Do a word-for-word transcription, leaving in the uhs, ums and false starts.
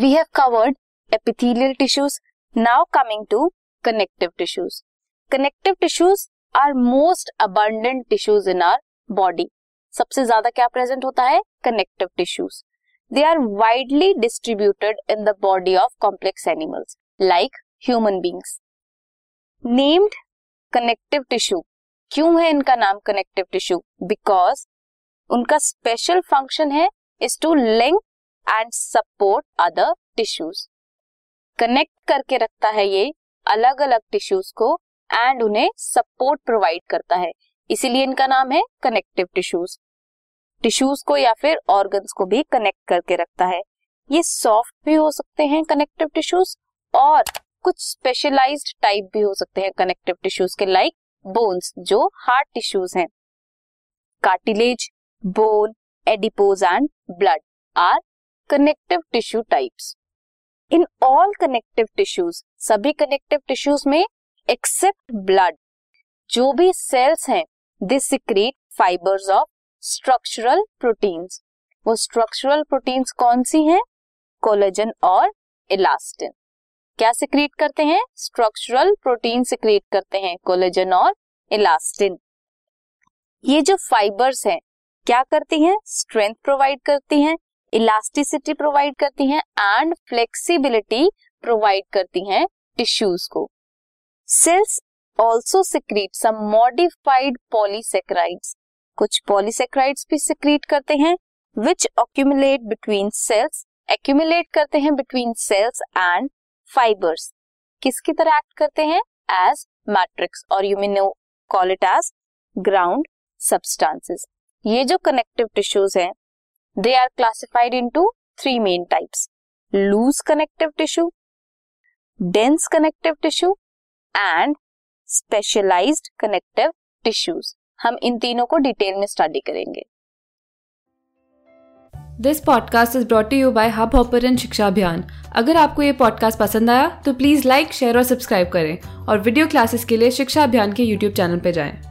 we have covered epithelial tissues. Now coming to connective tissues. Connective tissues are most abundant tissues in our body. सबसे ज्यादा क्या present होता है? Connective tissues. They are widely distributed in the body of complex animals like human beings. Named connective tissue, क्यों है इनका नाम connective tissue? Because उनका स्पेशल फंक्शन है is to link and support other tissues. Connect करके रखता है ये अलग अलग टिश्यूज को एंड उन्हें सपोर्ट प्रोवाइड करता है, इसीलिए इनका नाम है कनेक्टिव टिश्यूज. टिश्यूज को या फिर ऑर्गन्स को भी कनेक्ट करके रखता है. ये सॉफ्ट भी हो सकते हैं कनेक्टिव टिश्यूज और कुछ स्पेशलाइज्ड टाइप भी हो सकते हैं कनेक्टिव टिश्यूज के, लाइक बोन्स जो हार्ड टिश्यूज हैं. Cartilage, bone, adipose and blood are connective tissue types. In all connective tissues, सभी कनेक्टिव टिश्यूज में एक्सेप्ट ब्लड, जो भी सेल्स हैं they secrete fibres of structural proteins. वो स्ट्रक्चरल प्रोटीन्स कौन सी हैं? कोलेजन और इलास्टिन. क्या सिक्रीट करते हैं? स्ट्रक्चरल प्रोटीन सिक्रीट करते हैं, कोलेजन और इलास्टिन. ये जो फाइबर्स हैं क्या करती हैं? स्ट्रेंथ प्रोवाइड करती हैं, इलास्टिसिटी प्रोवाइड करती हैं एंड फ्लेक्सिबिलिटी प्रोवाइड करती हैं टिश्यूज को. Cells also secrete some modified polysaccharides. कुछ पॉलीसेक्राइड्स भी सिक्रीट करते हैं which accumulate between cells, accumulate करते हैं बिटवीन सेल्स एंड फाइबर्स. किसकी तरह एक्ट करते हैं? एज मैट्रिक्स, और you may know call it as ground substances. ये जो कनेक्टिव टिश्यूज हैं they are classified into three main types: loose connective tissue, dense connective tissue and specialised connective tissues. हम इन तीनों को डिटेल में स्टडी करेंगे. This podcast is brought you by Hubhopper and Shiksha Abhiyan. अगर आपको ये पॉडकास्ट पसंद आया तो प्लीज़ लाइक, शेयर और सब्सक्राइब करें और वीडियो क्लासेस के लिए शिक्षा अभियान के यूट्यूब चैनल पर जाएं.